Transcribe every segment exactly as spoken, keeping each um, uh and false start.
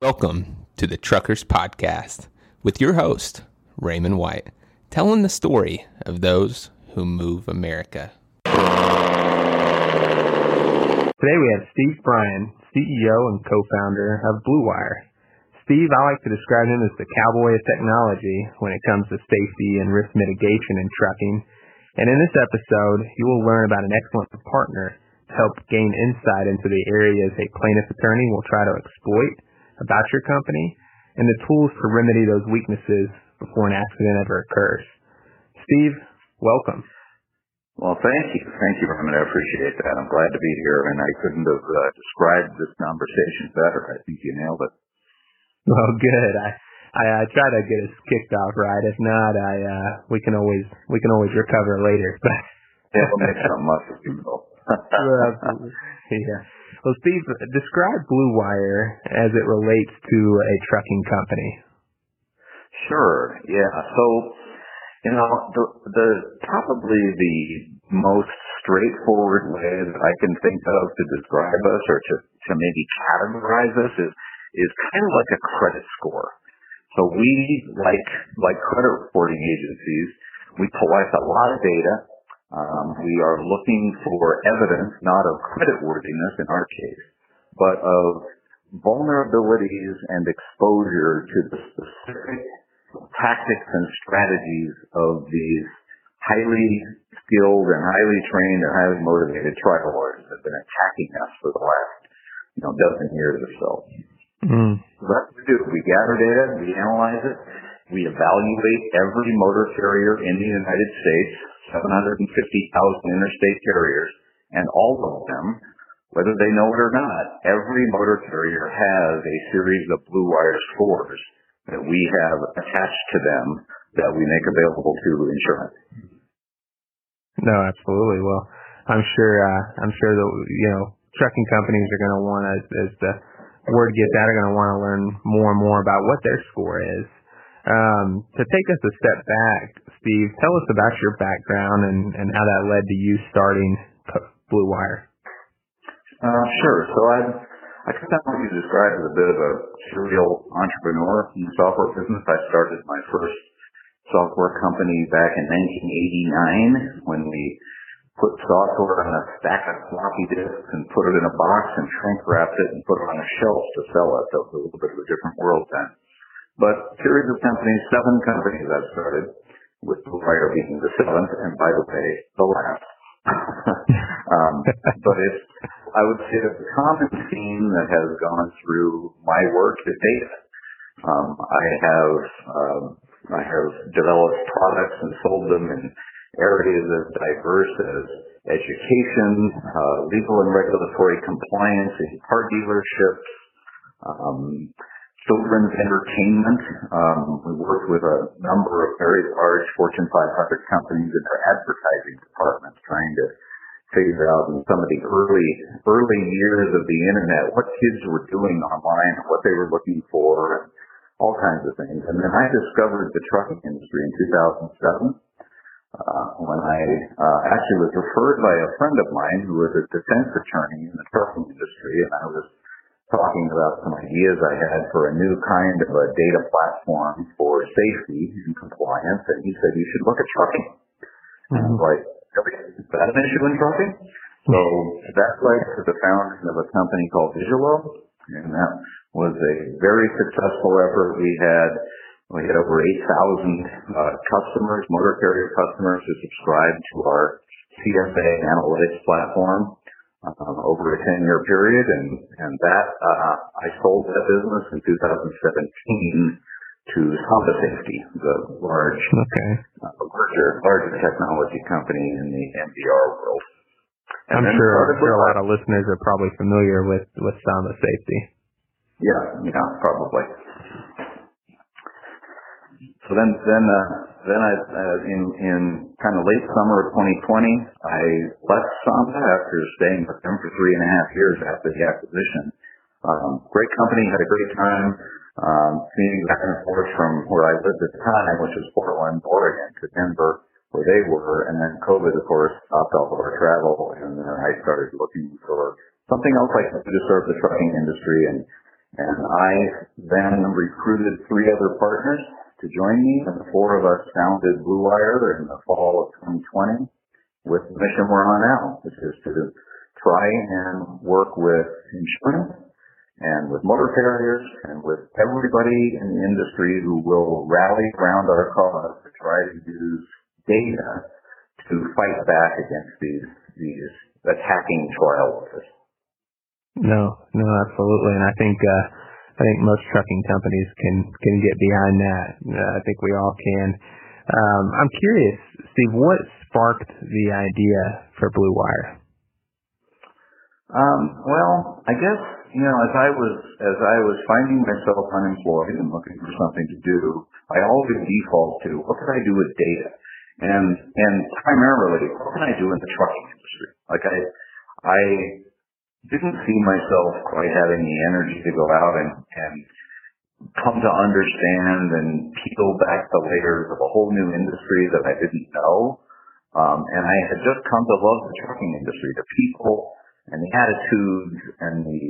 Welcome to the Truckers Podcast with your host, Raymond White, telling the story of those who move America. Today we have Steve Bryan, C E O and co-founder of Bluewire. Steve, I like to describe him as the cowboy of technology when it comes to safety and risk mitigation in trucking. And in this episode, you will learn about an excellent partner to help gain insight into the areas a plaintiff attorney will try to exploit about your company, and the tools to remedy those weaknesses before an accident ever occurs. Steve, welcome. Well, thank you. Thank you, Raymond. I appreciate that. I'm glad to be here, and I couldn't have uh, described this conversation better. I think you nailed it. Well, good. I I uh, try to get us kicked off right. If not, I uh, we can always we can always recover later. Yeah, we'll make something up if you will. Yeah. Well, Steve, describe Bluewire as it relates to a trucking company. Sure, yeah. So, you know, the, the probably the most straightforward way that I can think of to describe us or to, to maybe categorize us is is kind of like a credit score. So we, like like credit reporting agencies, we collect a lot of data. Um, we are looking for evidence, not of creditworthiness in our case, but of vulnerabilities and exposure to the specific tactics and strategies of these highly skilled and highly trained and highly motivated trial lawyers that have been attacking us for the last, you know, dozen years or so. Mm. So that's what we do. We gather data, we analyze it, we evaluate every motor carrier in the United States, seven hundred fifty thousand interstate carriers, and all of them, whether they know it or not, every motor carrier has a series of Bluewire scores that we have attached to them that we make available to insurance. No, absolutely. Well, I'm sure. Uh, I'm sure that you know trucking companies are going to want to, as the word gets out, are going to want to learn more and more about what their score is. Um, to take us a step back, Steve, tell us about your background and, and how that led to you starting Bluewire. Uh, sure. So I I kind of want you to describe as a bit of a serial entrepreneur in the software business. I started my first software company back in nineteen eighty-nine when we put software on a stack of floppy disks and put it in a box and shrink wrapped it and put it on a shelf to sell it. That was a little bit of a different world then. But a series of companies, seven companies I've started, with Bluewire being the seventh, and by the way, the last. um, but it's, I would say that the common theme that has gone through my work is data. Um, I have um, I have developed products and sold them in areas as diverse as education, uh, legal and regulatory compliance, in car dealerships, um, children's entertainment. Um, we worked with a number of very large Fortune five hundred companies in their advertising departments, trying to figure out in some of the early early years of the internet what kids were doing online, what they were looking for, and all kinds of things. And then I discovered the trucking industry in two thousand seven uh, when I uh, actually was referred by a friend of mine who was a defense attorney in the trucking industry, and I was talking about some ideas I had for a new kind of a data platform for safety and compliance, and he said, you should look at trucking. Mm-hmm. And I was like, is that an issue in trucking? Mm-hmm. So that led to the founding of a company called Visualo, and that was a very successful effort. We had we had over eight thousand uh, customers, motor carrier customers, who subscribed to our C S A analytics platform. Um, over a ten-year period, and, and that, uh, I sold that business in two thousand seventeen to Samba Safety, the large, okay. uh, larger, larger technology company in the M D R world. And I'm sure, sure a lot of listeners are probably familiar with, with Samba Safety. Yeah, yeah, probably. So then, then, uh, then I, uh, in, in kind of late summer of twenty twenty, I left Samba after staying with them for three and a half years after the acquisition. Um, great company, had a great time, um, commuting back and forth from where I lived at the time, which was Portland, Oregon, to Denver, where they were. And then COVID, of course, stopped all of our travel. And then I started looking for something else I could do to serve the trucking industry. And And I then recruited three other partners to join me, and the four of us founded Bluewire in the fall of twenty twenty with the mission we're on now, which is to try and work with insurance and with motor carriers and with everybody in the industry who will rally around our cause to try to use data to fight back against these these attacking trial orders. No, no, absolutely. And I think uh, I think most trucking companies can, can get behind that. Uh, I think we all can. Um, I'm curious, Steve, what sparked the idea for Bluewire? Um, well, I guess, you know, as I was as I was finding myself unemployed and looking for something to do, I always default to what could I do with data? And and primarily what can I do in the trucking industry? Like I I didn't see myself quite having the energy to go out and, and come to understand and peel back the layers of a whole new industry that I didn't know. Um, and I had just come to love the trucking industry, the people and the attitudes and the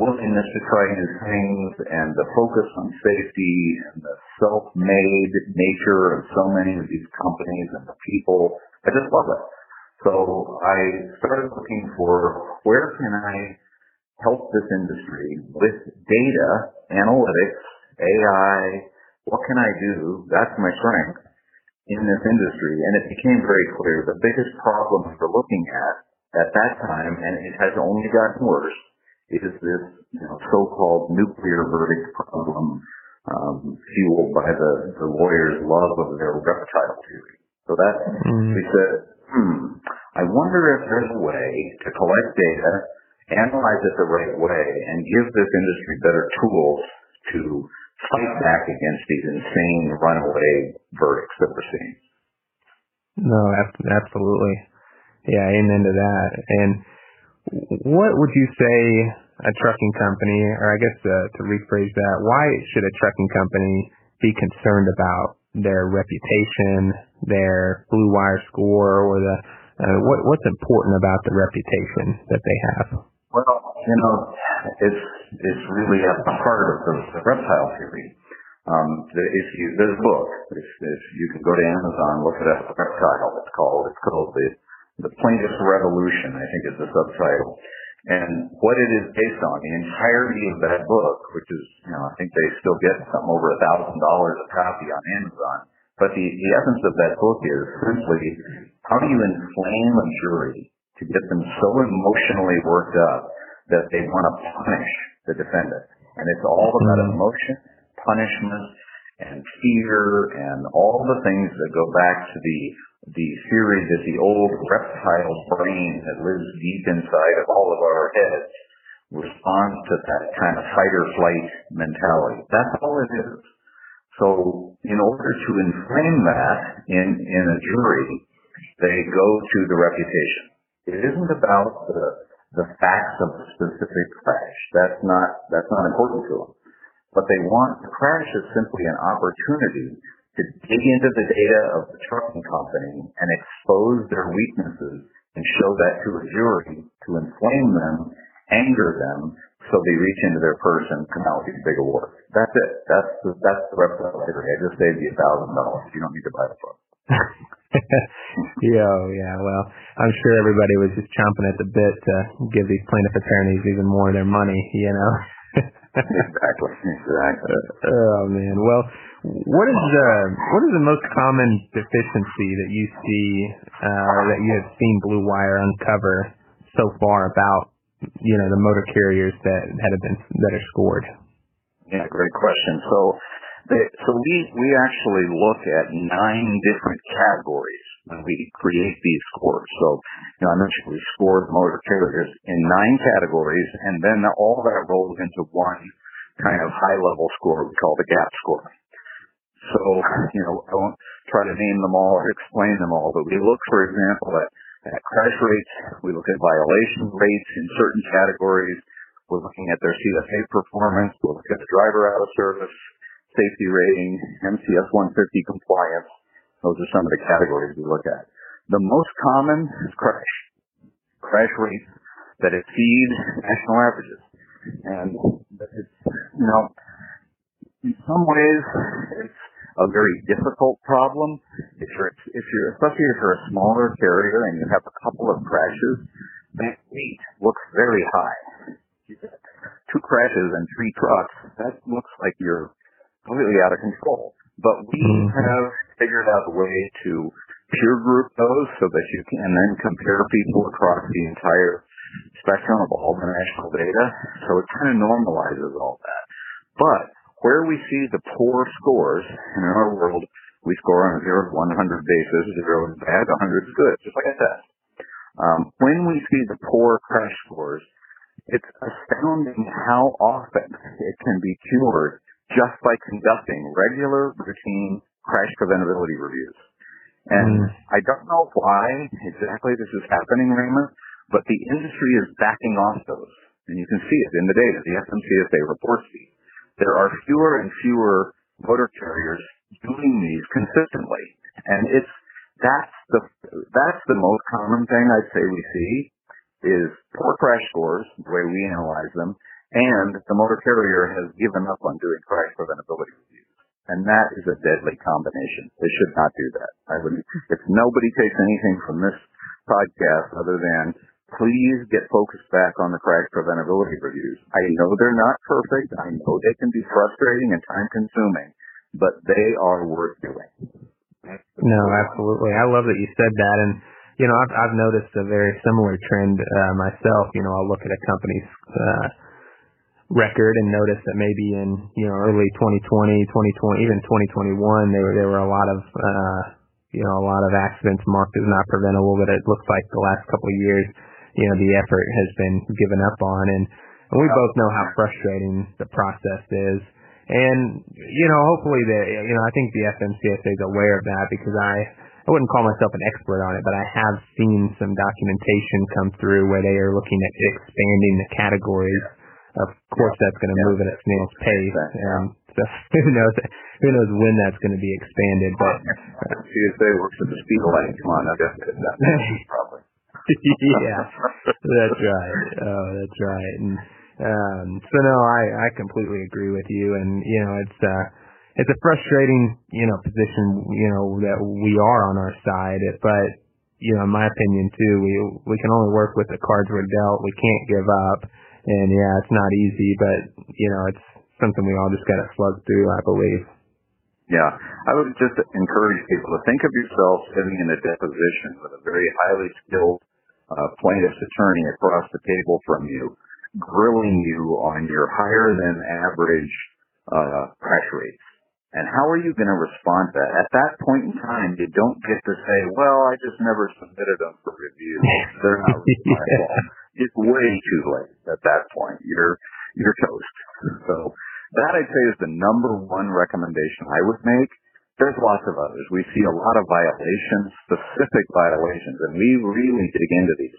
willingness to try new things and the focus on safety and the self-made nature of so many of these companies and the people. I just love it. So I started looking for where can I help this industry with data, analytics, A I, what can I do? That's my strength in this industry. And it became very clear the biggest problem we're looking at at that time, and it has only gotten worse, is this you know, so-called nuclear verdict problem um, fueled by the, the lawyers' love of their reptile theory. So that, mm-hmm. we said, Hmm, I wonder if there's a way to collect data, analyze it the right way, and give this industry better tools to fight back against these insane runaway verdicts that we're seeing. No, absolutely. Yeah, amen to that. And what would you say a trucking company, or I guess uh, to rephrase that, why should a trucking company be concerned about their reputation, their Bluewire score, or the uh, what, what's important about the reputation that they have? Well, you know, it's it's really at the heart of the, the reptile theory. Um, the, if you, there's a book. If, if you can go to Amazon, look it up. Reptile, it's called. It's called the the Plaintiff's Revolution, I think is the subtitle. And what it is based on, the entirety of that book, which is, you know, I think they still get something over a thousand dollars a copy on Amazon. But the, the essence of that book is essentially how do you inflame a jury to get them so emotionally worked up that they want to punish the defendant. And it's all about emotion, punishment, and fear, and all the things that go back to the the theory that the old reptile brain that lives deep inside of all of our heads responds to that kind of fight-or-flight mentality. That's all it is. So in order to inflame that in, in a jury, they go to the reputation. It isn't about the, the facts of a specific crash. That's not, that's not important to them. What they want, the crash is simply an opportunity to dig into the data of the trucking company and expose their weaknesses and show that to a jury to inflame them, anger them, so they reach into their purse and come out with a big award. That's it. That's the, that's the reptile theory. I just saved you a thousand dollars. You don't need to buy the book. yeah, yeah. Well, I'm sure everybody was just chomping at the bit to give these plaintiff attorneys even more of their money, you know? exactly. Exactly. Oh, man. Well, What is the what is the most common deficiency that you see uh, that you have seen Bluewire uncover so far about you know the motor carriers that have been that are scored? Yeah, great question. So, the, so we we actually look at nine different categories when we create these scores. So, you know, I mentioned we scored motor carriers in nine categories, and then all that rolls into one kind of high level score we call the GAP score. So, you know, I won't try to name them all or explain them all, but we look, for example, at, at crash rates. We look at violation rates in certain categories. We're looking at their C S A performance. We're looking at the driver out of service, safety rating, M C S one fifty compliance. Those are some of the categories we look at. The most common is crash. Crash rates that exceed national averages. and it's, you know, in some ways it's a very difficult problem. If you're, if you're, especially if you're a smaller carrier and you have a couple of crashes, that weight looks very high. You get two crashes and three trucks, that looks like you're completely out of control. But we have figured out a way to peer group those so that you can then compare people across the entire spectrum of all the national data. So it kind of normalizes all that. But where we see the poor scores in our world, we score on a zero to one hundred basis, zero is bad, one hundred is good, just like I said. Um, when we see the poor crash scores, it's astounding how often it can be cured just by conducting regular, routine crash preventability reviews. And I don't know why exactly this is happening, Raymond, but the industry is backing off those. And you can see it in the data, the S M C S A reports these. There are fewer and fewer motor carriers doing these consistently. And it's that's the that's the most common thing I'd say we see is poor crash scores, the way we analyze them, and the motor carrier has given up on doing crash preventability reviews. And that is a deadly combination. They should not do that. I would, if nobody takes anything from this podcast other than please get focused back on the crash preventability reviews. I know they're not perfect. I know they can be frustrating and time-consuming, but they are worth doing. No, absolutely. I love that you said that. And, you know, I've, I've noticed a very similar trend uh, myself. You know, I'll look at a company's uh, record and notice that maybe in, you know, early twenty twenty, even twenty twenty-one, there were, there were a lot of, uh, you know, a lot of accidents marked as not preventable, but it looks like the last couple of years, you know, the effort has been given up on. And, and we both know how frustrating the process is. And, you know, hopefully the, you know, I think the F M C S A is aware of that because I, I wouldn't call myself an expert on it, but I have seen some documentation come through where they are looking at expanding the categories. Of course, yeah, that's going to yeah. move at a snail's pace. Yeah. Um, so who knows? Who knows when that's going to be expanded? But uh, C S A works at the speed of light. Come on, I guess that probably. Yeah, that's right. Oh, that's right. And um, so no, I, I completely agree with you. And you know, it's uh, it's a frustrating you know position you know that we are on our side, but you know, in my opinion too, we we can only work with the cards we're dealt. We can't give up. And, yeah, it's not easy, but, you know, it's something we all just got to slug through, I believe. Yeah. I would just encourage people to think of yourself sitting in a deposition with a very highly skilled uh, plaintiff's attorney across the table from you, grilling you on your higher-than-average uh, crash rates. And how are you going to respond to that? At that point in time, you don't get to say, well, I just never submitted them for review. They're not responsible. Yeah. It's way too late at that point. You're you're toast. So that, I'd say, is the number one recommendation I would make. There's lots of others. We see a lot of violations, specific violations, and we really dig into these.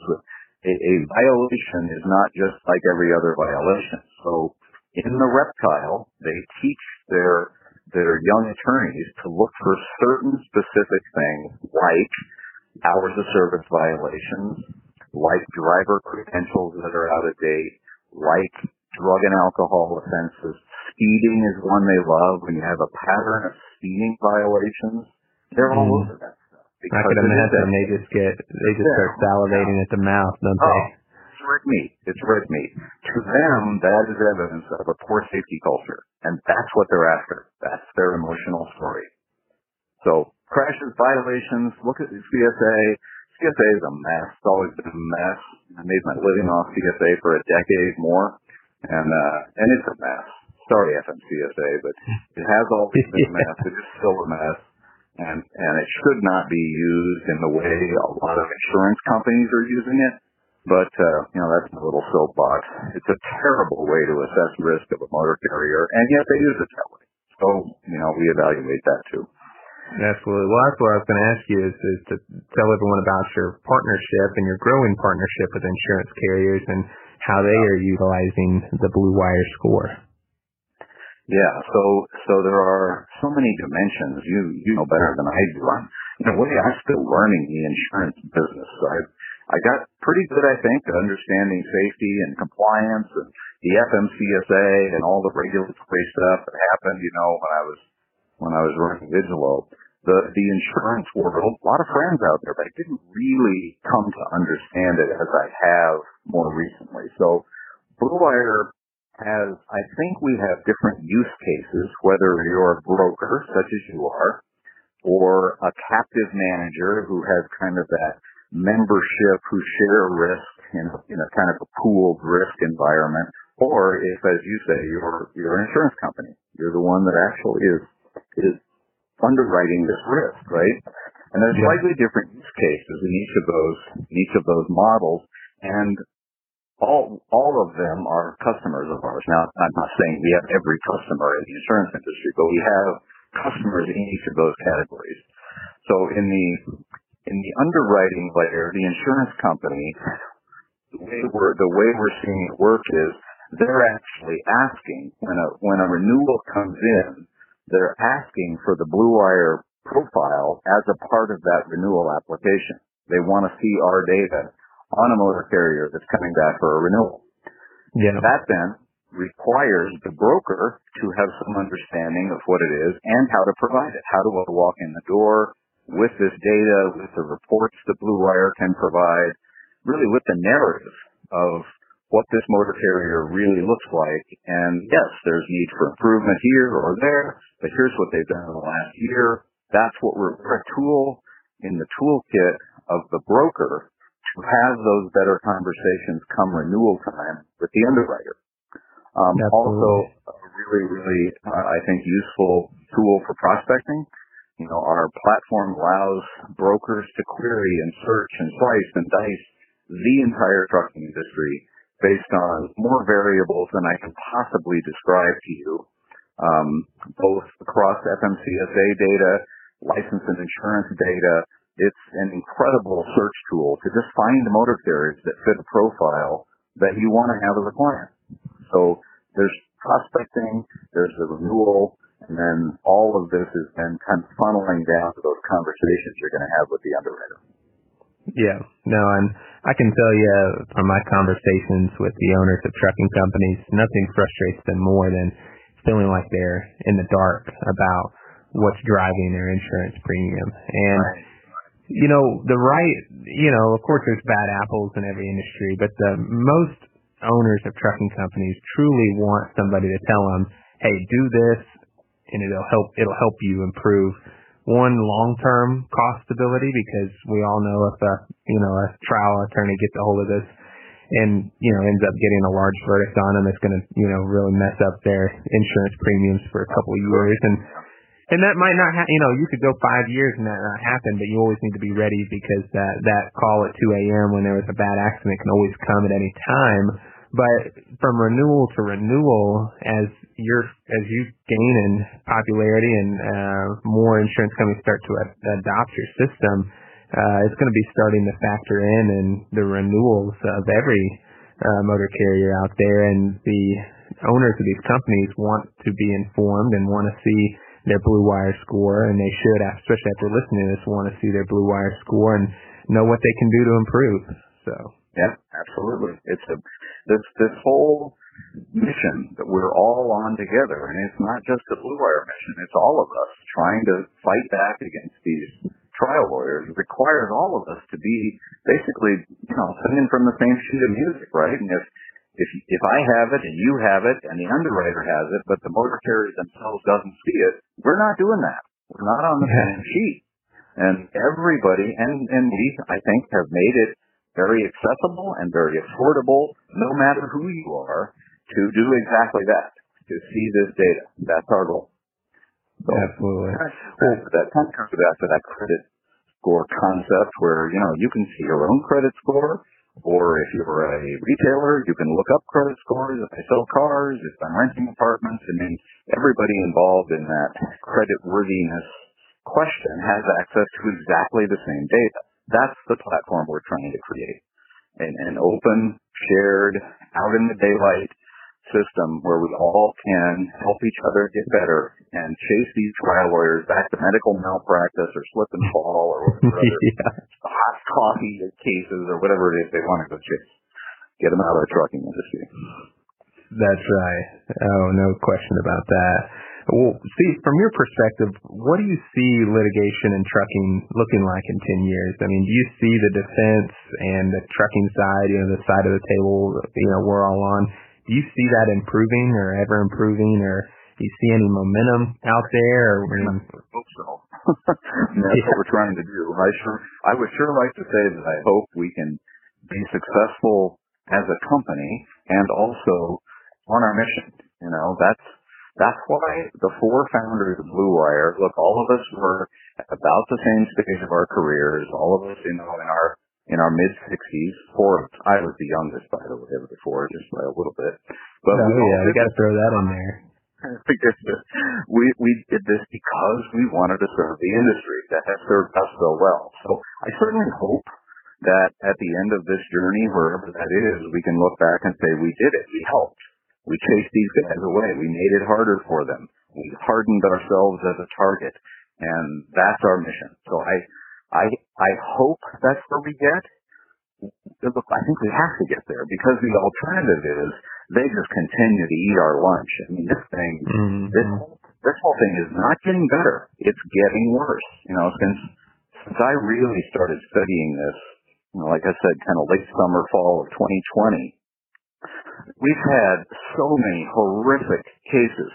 A, a violation is not just like every other violation. So in the reptile, they teach their their young attorneys to look for certain specific things like hours of service violations, like driver credentials that are out of date, like drug and alcohol offenses. Speeding is one they love when you have a pattern of speeding violations. They're all mm. over that stuff. I can imagine they just get, they just start salivating at the mouth, don't they? Oh, it's red meat. It's red meat. To them, that is evidence of a poor safety culture, and that's what they're after. That's their emotional story. So crashes, violations, look at the C S A. C S A is a mess. It's always been a mess. I made my living off C S A for a decade more, and uh, and it's a mess. Sorry, F M C S A, but it has always been a mess. It is still a mess, and, and it should not be used in the way a lot of insurance companies are using it, but, uh, you know, that's my little soapbox. It's a terrible way to assess risk of a motor carrier, and yet they use it that way. So, you know, we evaluate that, too. Absolutely. Well, that's what I was going to ask you is, is to tell everyone about your partnership and your growing partnership with insurance carriers and how they are utilizing the Bluewire score. Yeah. So, so there are so many dimensions. You, you know better than I do. I'm, in a way, I'm still learning the insurance business. So I've, I got pretty good, I think, at understanding safety and compliance and the F M C S A and all the regulatory stuff that happened, you know, when I was when I was running Visualo. The, the insurance world, a lot of friends out there, but I didn't really come to understand it as I have more recently. So Bluewire has, I think we have different use cases, whether you're a broker, such as you are, or a captive manager who has kind of that membership who share risk in, in a kind of a pooled risk environment, or if, as you say, you're, you're an insurance company. You're the one that actually is is underwriting this risk, right? And there's slightly different use cases in each of those in each of those models, and all all of them are customers of ours. Now, I'm not saying we have every customer in the insurance industry, but we have customers in each of those categories. So in the in the underwriting layer, the insurance company, the way we're the way we're seeing it work is they're actually asking when a when a renewal comes in. They're asking for the Bluewire profile as a part of that renewal application. They want to see our data on a motor carrier that's coming back for a renewal. Yeah. That then requires the broker to have some understanding of what it is and how to provide it. How do I walk in the door with this data, with the reports that Bluewire can provide, really with the narrative of what this motor carrier really looks like. And yes, there's need for improvement here or there, but here's what they've done in the last year. That's what we're, we're a tool in the toolkit of the broker to have those better conversations come renewal time with the underwriter. Um, also, a really, really, uh, I think, useful tool for prospecting. You know, our platform allows brokers to query and search and slice and dice the entire trucking industry based on more variables than I can possibly describe to you, um, both across F M C S A data, license and insurance data. It's an incredible search tool to just find motor carriers that fit a profile that you want to have as a client. So there's prospecting, there's the renewal, and then all of this is then kind of funneling down to those conversations you're going to have with the underwriter. Yeah, no, and I can tell you from my conversations with the owners of trucking companies, nothing frustrates them more than feeling like they're in the dark about what's driving their insurance premium. And, right. you know, the right, you know, of course there's bad apples in every industry, but the most owners of trucking companies truly want somebody to tell them, hey, do this, and it'll help, it'll help you improve. One, long-term cost stability, because we all know if a, you know, a trial attorney gets a hold of this and, you know, ends up getting a large verdict on them, it's going to, you know, really mess up their insurance premiums for a couple of years. And, and that might not happen. You know, you could go five years and that not happen, but you always need to be ready, because that, that call at two a.m. when there was a bad accident can always come at any time. But from renewal to renewal, as you're, as you gain in popularity and uh, more insurance companies start to ad- adopt your system, uh, it's going to be starting to factor in in the renewals of every uh, motor carrier out there. And the owners of these companies want to be informed and want to see their Bluewire score, and they should, especially after listening to this, want to see their Bluewire score and know what they can do to improve. So. Yeah, absolutely. It's a this this whole mission that we're all on together, and it's not just the Bluewire mission. It's all of us trying to fight back against these trial lawyers. It requires all of us to be basically, you know, singing from the same sheet of music, right? And if if if I have it and you have it and the underwriter has it, but the motor carrier themselves doesn't see it, we're not doing that. We're not on the same sheet. And everybody and and we, I think, have made it very accessible and very affordable, no matter who you are, to do exactly that, to see this data. That's our goal. So, absolutely. Well, that kind of comes back to that credit score concept where, you know, you can see your own credit score, or if you're a retailer, you can look up credit scores. If I sell cars, if I'm renting apartments, I mean, everybody involved in that creditworthiness question has access to exactly the same data. That's the platform we're trying to create, an, an open, shared, out in the daylight system where we all can help each other get better and chase these trial lawyers back to medical malpractice or slip and fall or whatever yeah. hot coffee cases or whatever it is they want to go chase. Get them out of the trucking industry. That's right. Oh, no question about that. Well, Steve, from your perspective, what do you see litigation and trucking looking like in ten years? I mean, do you see the defense and the trucking side, you know, the side of the table, you know, we're all on, do you see that improving or ever improving, or do you see any momentum out there? Or, you know? I hope so. That's yeah. what we're trying to do. I sure, I would sure like to say that I hope we can be successful as a company and also on our mission. You know, that's, That's why the four founders of Bluewire, look, all of us were about the same stage of our careers, all of us, you know, in our in our mid-sixties. Four, I was the youngest, by the way, before, just by a little bit. But oh, we yeah, we got to throw that on there. we we did this because we wanted to serve the industry that has served us so well. So I certainly hope that at the end of this journey, wherever that is, we can look back and say we did it, we helped. We chased these guys away. We made it harder for them. We hardened ourselves as a target, and that's our mission. So I, I, I hope that's where we get. Look, I think we have to get there because the alternative is they just continue to eat our lunch. I mean, this thing, mm-hmm. this this whole thing is not getting better. It's getting worse. You know, since since I really started studying this, you know, like I said, kind of late summer, fall of twenty twenty. We've had so many horrific cases.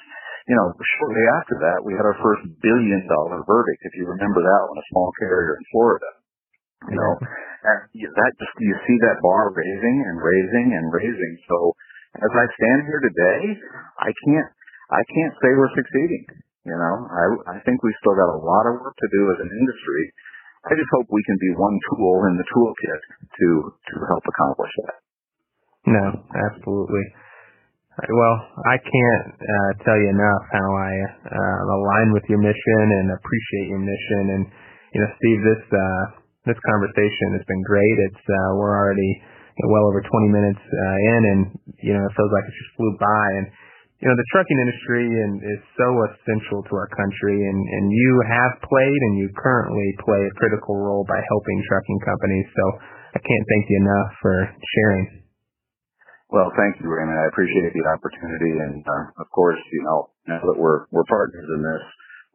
You know, shortly after that, we had our first billion dollar verdict, if you remember that one, a small carrier in Florida. You know, and that just, you see that bar raising and raising and raising. So as I stand here today, I can't, I can't say we're succeeding. You know, I, I think we've still got a lot of work to do as an industry. I just hope we can be one tool in the toolkit to, to help accomplish that. No, absolutely. Well, I can't uh, tell you enough how I uh, align with your mission and appreciate your mission. And, you know, Steve, this uh, this conversation has been great. It's uh, we're already well over twenty minutes uh, in, and, you know, it feels like it just flew by. And, you know, the trucking industry and is so essential to our country, and, and you have played and you currently play a critical role by helping trucking companies. So I can't thank you enough for sharing. Well, thank you, Raymond. I appreciate the opportunity, and uh, of course, you know, now that we're we're partners in this,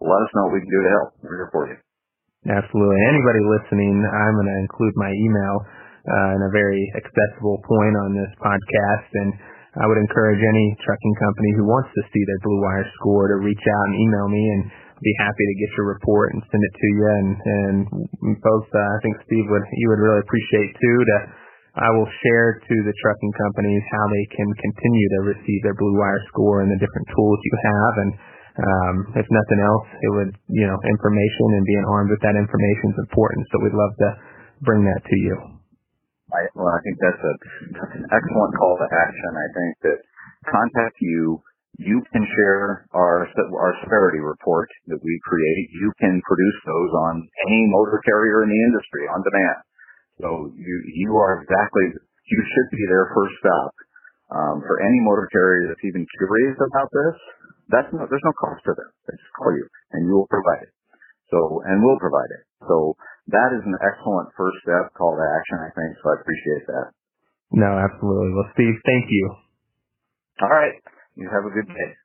let us know what we can do to help. We're here for you. Absolutely. Anybody listening, I'm going to include my email uh, in a very accessible point on this podcast, and I would encourage any trucking company who wants to see their Bluewire score to reach out and email me, and I'll be happy to get your report and send it to you. And and both, uh, I think Steve would you would really appreciate too to. I will share to the trucking companies how they can continue to receive their Bluewire score and the different tools you have. And um, if nothing else, it would, you know, information and being armed with that information is important. So we'd love to bring that to you. I, well, I think that's, a, that's an excellent call to action. I think that contact you. You can share our our severity report that we create. You can produce those on any motor carrier in the industry on demand. So you you are exactly, you should be their first stop. Um, for any motor carrier that's even curious about this, that's no, there's no cost to them. They just call you, and you will provide it. So, and we'll provide it. So that is an excellent first step, call to action, I think, so I appreciate that. No, absolutely. Well, Steve, thank you. All right. You have a good day.